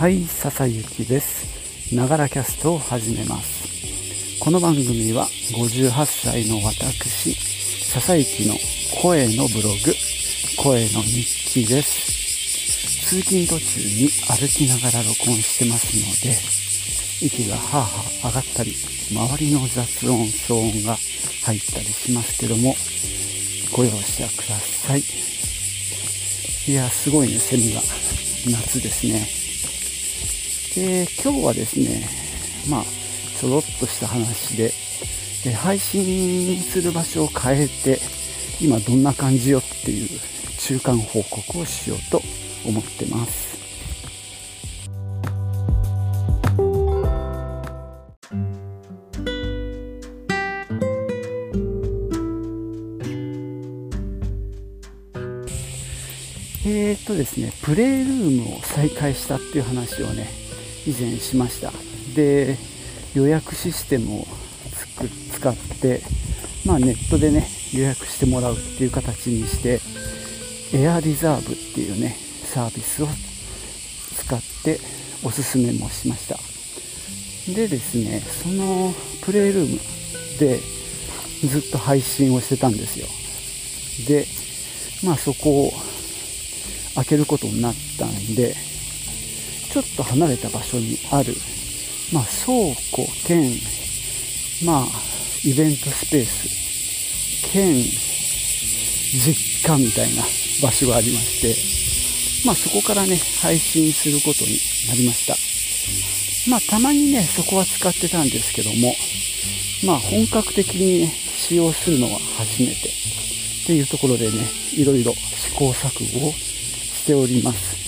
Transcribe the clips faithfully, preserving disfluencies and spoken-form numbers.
はい、笹雪です。ながらキャストを始めます。この番組はごじゅうはっさいの私、笹雪の声のブログ、声の日記です。通勤途中に歩きながら録音してますので、息がはぁはぁ上がったり、周りの雑音、騒音が入ったりしますけども、ご容赦ください。いや、すごいね、セミが。夏ですね。で、今日はですね、まあ、ちょろっとした話で、で配信する場所を変えて、今どんな感じよっていう中間報告をしようと思ってます。えーっとですね、プレイルームを再開したっていう話をね、以前しました。で、予約システムをつく使って、まあ、ネットでね、予約してもらうっていう形にして、エアリザーブっていうね、サービスを使っておすすめもしました。でですね、そのプレイルームでずっと配信をしてたんですよ。で、まあそこを開けることになったんで、ちょっと離れた場所にある、まあ、倉庫兼、まあ、イベントスペース兼実家みたいな場所がありまして、まあ、そこからね配信することになりました。まあ、たまにねそこは使ってたんですけども、まあ、本格的に、ね、使用するのは初めてっていうところでね、いろいろ試行錯誤をしております。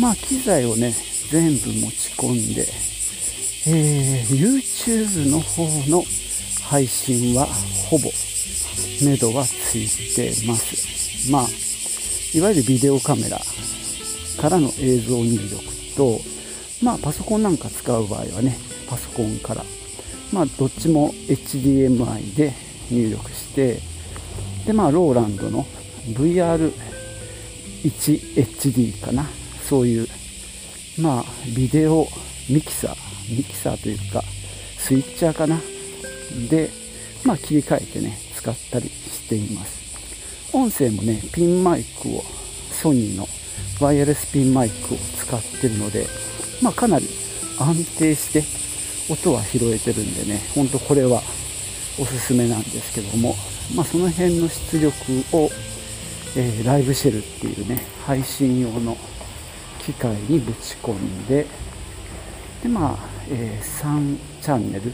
まあ機材をね全部持ち込んで、えー、YouTube の方の配信はほぼめどはついてます。まあいわゆるビデオカメラからの映像入力と、まあパソコンなんか使う場合はねパソコンから、まあどっちも エイチディーエムアイ で入力して、でまあローランドの ブイアールワンエイチディー かな、そういうまあビデオミキサーミキサーというかスイッチャーかなで、まあ切り替えてね使ったりしています。音声もねピンマイクを、ソニーのワイヤレスピンマイクを使ってるので、まあかなり安定して音は拾えてるんでね、ほんとこれはおすすめなんですけども、まあその辺の出力をえー、ライブシェルっていうね配信用の機械にぶち込んで、でまあ、えー、さんチャンネル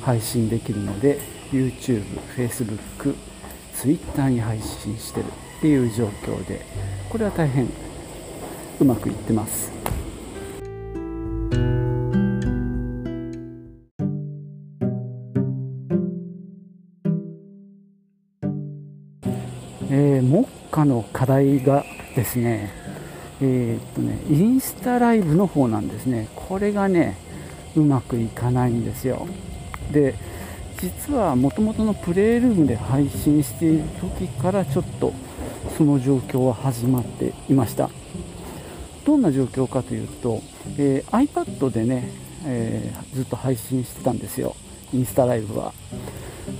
配信できるので YouTube、Facebook、Twitter に配信してるっていう状況で、これは大変うまくいってます。えー、目下の課題がですね、えーっとね、インスタライブの方なんですね。これがね、うまくいかないんですよ。で、実はもともとのプレイルームで配信している時からちょっとその状況は始まっていました。どんな状況かというと、えー、iPad でね、えー、ずっと配信してたんですよ。インスタライブは。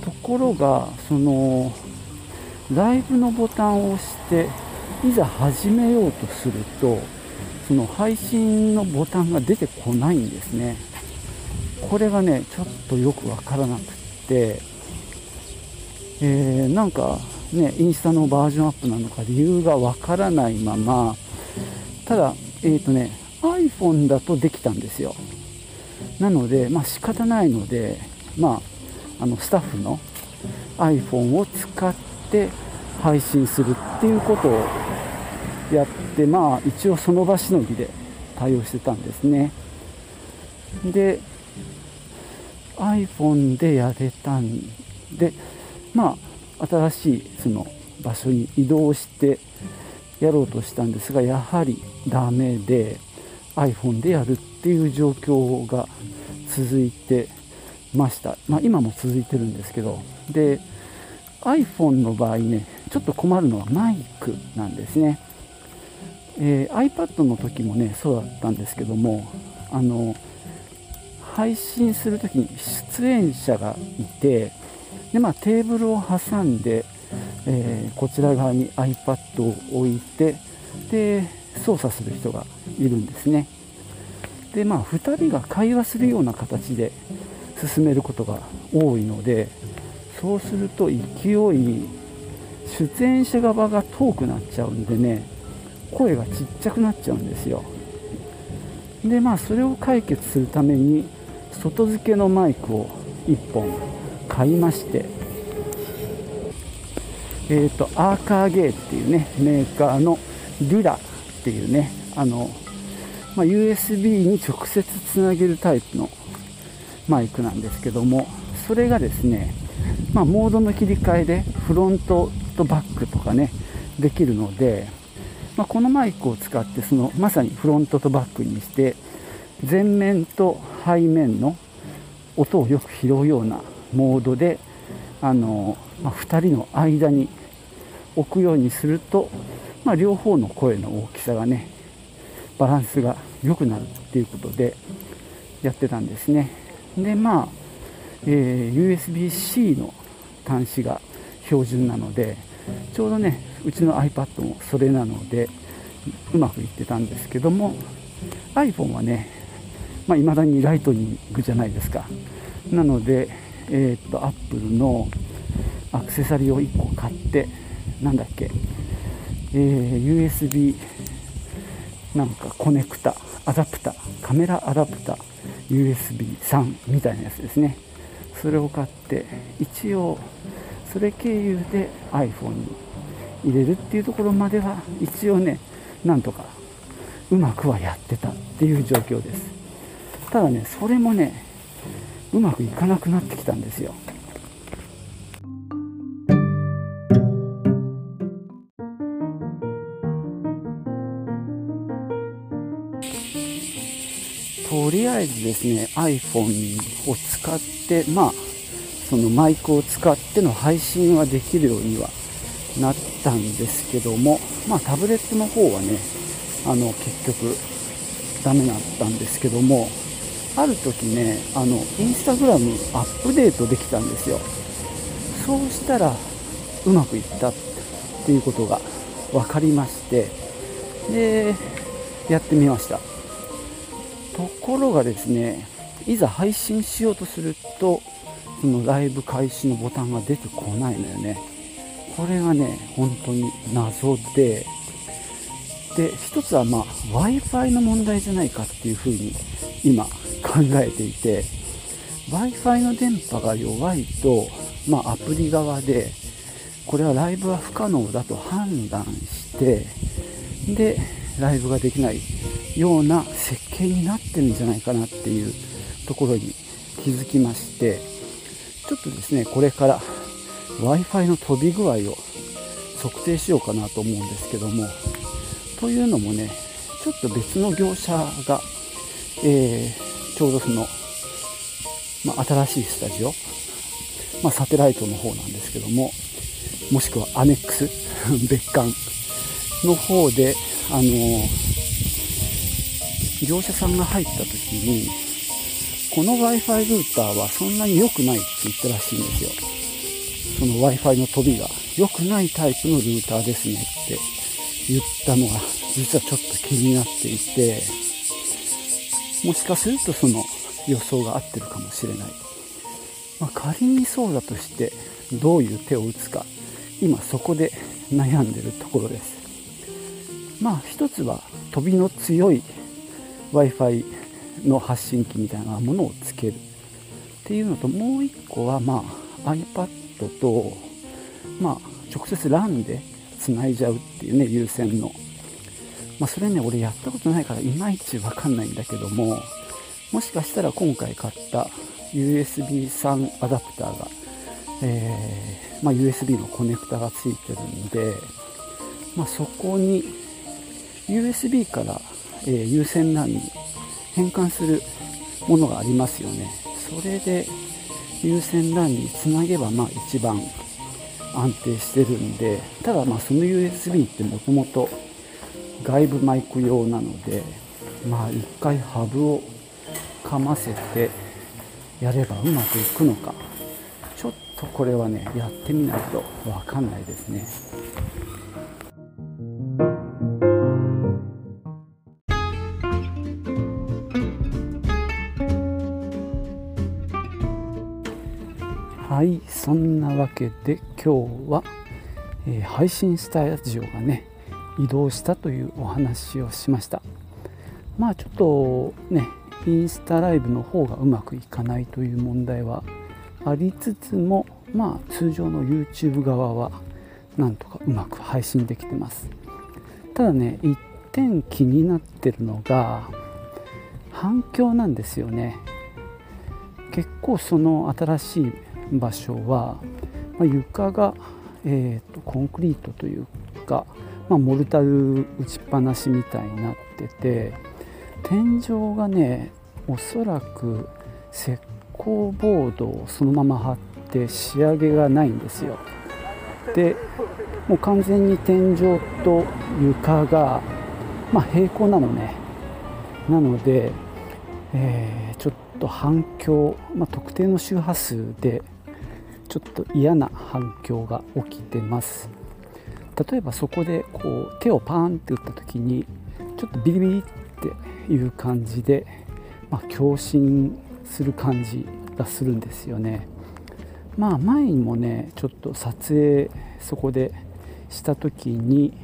ところが、その、ライブのボタンを押していざ始めようとすると、その配信のボタンが出てこないんですね。これがねちょっとよくわからなくって、えー、なんかねインスタのバージョンアップなのか理由がわからないまま、ただえっとね iPhone だとできたんですよ。なのでまあ仕方ないので、まああのスタッフの iPhone を使ってで配信するっていうことをやって、まあ一応その場しのぎで対応してたんですね。で iPhone でやれたんで、まあ新しいその場所に移動してやろうとしたんですが、やはりダメで iPhone でやるっていう状況が続いてました。まあ今も続いてるんですけど、でiPhone の場合ね、ちょっと困るのはマイクなんですね。えー、iPad の時もねそうだったんですけども、あの配信する時に出演者がいて、で、まあ、テーブルを挟んで、えー、こちら側に iPad を置いて、で操作する人がいるんですね。で、まあ、ふたりが会話するような形で進めることが多いので、そうすると勢い出演者側が遠くなっちゃうんでね、声がちっちゃくなっちゃうんですよ。で、まあ、それを解決するために外付けのマイクをいっぽん買いまして、えーとアーカーゲーっていうねメーカーのデュラっていうね、あの、まあ、ユーエスビー に直接つなげるタイプのマイクなんですけども、それがですね、まあ、モードの切り替えでフロントとバックとかねできるので、まあ、このマイクを使ってそのまさにフロントとバックにして前面と背面の音をよく拾うようなモードで、あの、まあ、ふたりの間に置くようにすると、まあ、両方の声の大きさがねバランスが良くなるっていうことでやってたんですね。で、まあ、えー、ユーエスビー-C の端子が標準なので、ちょうどねうちの iPad もそれなのでうまくいってたんですけども、 iPhone はね、まあ、未だにライトニングじゃないですか。なので、えー、っと Apple のアクセサリーをいっこ買って、なんだっけ、えー、ユーエスビー なんかコネクタアダプタカメラアダプタ ユーエスビースリー みたいなやつですね。それを買って一応それ経由で iPhone に入れるっていうところまでは一応ねなんとかうまくはやってたっていう状況です。ただねそれもねうまくいかなくなってきたんですよ。とりあえずですね iPhone を使って、まあ、そのマイクを使っての配信はできるようにはなったんですけども、まあ、タブレットの方はねあの結局ダメだったんですけども、ある時ねあのインスタグラムアップデートできたんですよ。そうしたらうまくいったっていうことが分かりまして、でやってみました。ところがですね、いざ配信しようとするとそのライブ開始のボタンが出てこないのよね。これがね本当に謎で、で一つは、まあ、Wi-Fi の問題じゃないかっていうふうに今考えていて、 Wi-Fi の電波が弱いと、まあ、アプリ側でこれはライブは不可能だと判断して、でライブができないような設計になってるんじゃないかなっていうところに気づきまして、ちょっとですねこれから Wi-Fi の飛び具合を測定しようかなと思うんですけども、というのもねちょっと別の業者が、えー、ちょうどその、まあ、新しいスタジオ、まあ、サテライトの方なんですけども、もしくはアネックス別館の方であのー業者さんが入った時にこの Wi-Fi ルーターはそんなに良くないって言ったらしいんですよ。その Wi-Fi の飛びが良くないタイプのルーターですねって言ったのが実はちょっと気になっていて、もしかするとその予想が合ってるかもしれない、まあ、仮にそうだとしてどういう手を打つか今そこで悩んでるところです。まあ一つは飛びの強いWi-Fi の発信機みたいなものをつけるっていうのと、もう一個は、まあ、iPad と、まあ、直接 ラン でつないじゃうっていうね有線の、まあ、それね俺やったことないからいまいちわかんないんだけども、もしかしたら今回買った ユーエスビースリー アダプターが、えーまあ、ユーエスビー のコネクタがついてるんで、まあ、そこに ユーエスビー からえー、有線ランに変換するものがありますよね。それで有線ランにつなげばまあ一番安定してるんで、ただまあその ユーエスビー ってもともと外部マイク用なので、まあ一回ハブをかませてやればうまくいくのか、ちょっとこれはねやってみないと分かんないですね。はい、そんなわけで今日は、えー、配信スタジオがね移動したというお話をしました。まあちょっとねインスタライブの方がうまくいかないという問題はありつつも、まあ通常の YouTube 側はなんとかうまく配信できてます。ただね、一点気になってるのが反響なんですよね。結構その新しい場所は、まあ、床が、えーと、コンクリートというか、まあ、モルタル打ちっぱなしみたいになってて、天井がねおそらく石膏ボードをそのまま貼って仕上げがないんですよ。でもう完全に天井と床が、まあ、平行なのね。なので、えー、ちょっと反響、まあ、特定の周波数でちょっと嫌な反響が起きてます。例えばそこでこう手をパーンって打った時にちょっとビリビリっていう感じで、まあ、共振する感じがするんですよね。まあ前にもねちょっと撮影そこでした時に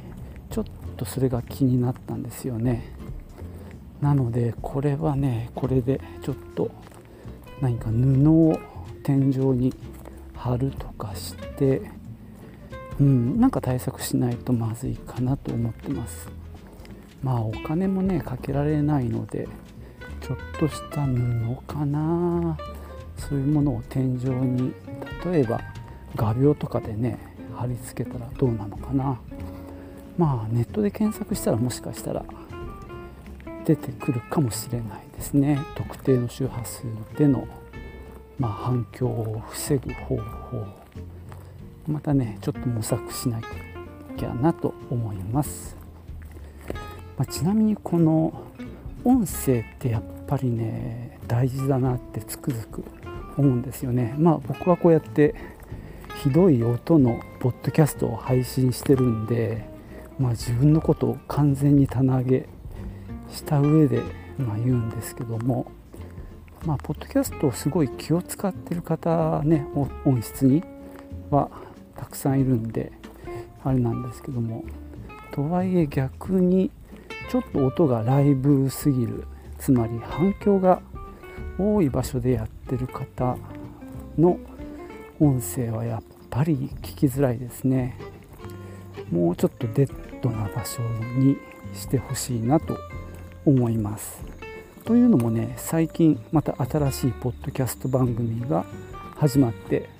ちょっとそれが気になったんですよね。なのでこれはねこれでちょっと何か布を天井に貼るとかして、うん、なんか対策しないとまずいかなと思ってます。まあお金もねかけられないので、ちょっとした布かな、そういうものを天井に例えば画鋲とかでね貼り付けたらどうなのかな。まあネットで検索したらもしかしたら出てくるかもしれないですね。特定の周波数での、まあ、反響を防ぐ方法、またねちょっと模索しなきゃなと思います。まあ、ちなみにこの音声ってやっぱりね大事だなってつくづく思うんですよね。まあ僕はこうやってひどい音のポッドキャストを配信してるんで、まあ、自分のことを完全に棚上げした上で、まあ、言うんですけども、まあ、ポッドキャストをすごい気を使ってる方ね音質にはたくさんいるんであれなんですけども、とはいえ逆にちょっと音がライブすぎる、つまり反響が多い場所でやってる方の音声はやっぱり聞きづらいですね。もうちょっとデッドな場所にしてほしいなと思います。というのもね、最近また新しいポッドキャスト番組が始まって、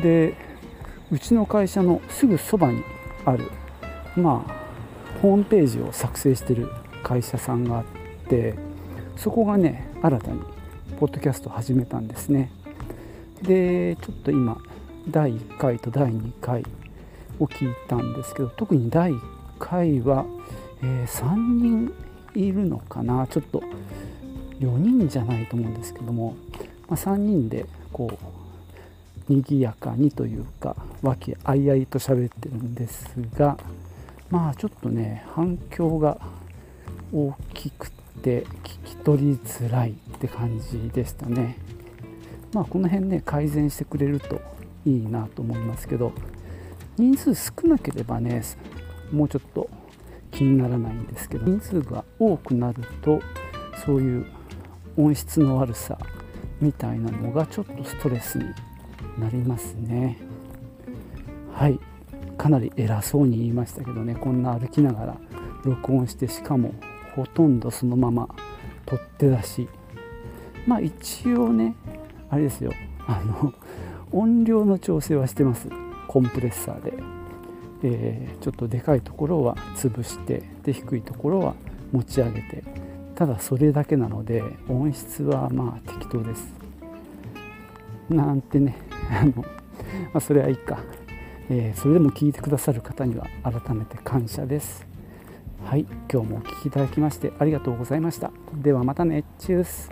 でうちの会社のすぐそばにある、まあホームページを作成している会社さんがあって、そこがね新たにポッドキャストを始めたんですね。でちょっと今だいいっかいとだいにかいを聞いたんですけど、特にだいいっかいは、えー、さんにんいるのかな、ちょっとよにんじゃないと思うんですけども、まあ、さんにんでこうにぎやかにというか和気あいあいと喋ってるんですが、まあちょっとね反響が大きくて聞き取りづらいって感じでしたね。まあこの辺ね改善してくれるといいなと思いますけど、人数少なければねもうちょっと気にならないんですけど、人数が多くなるとそういう音質の悪さみたいなのがちょっとストレスになりますね。はい、かなり偉そうに言いましたけどね、こんな歩きながら録音して、しかもほとんどそのまま取って出し、まあ一応ねあれですよ、あの音量の調整はしてます。コンプレッサーで、えー、ちょっとでかいところは潰して、で低いところは持ち上げて、ただそれだけなので音質はまあ適当ですなんてねあの、まあ、それはいいか。えー、それでも聞いてくださる方には改めて感謝です。はい、今日もお聞きいただきましてありがとうございました。ではまたね、チュース。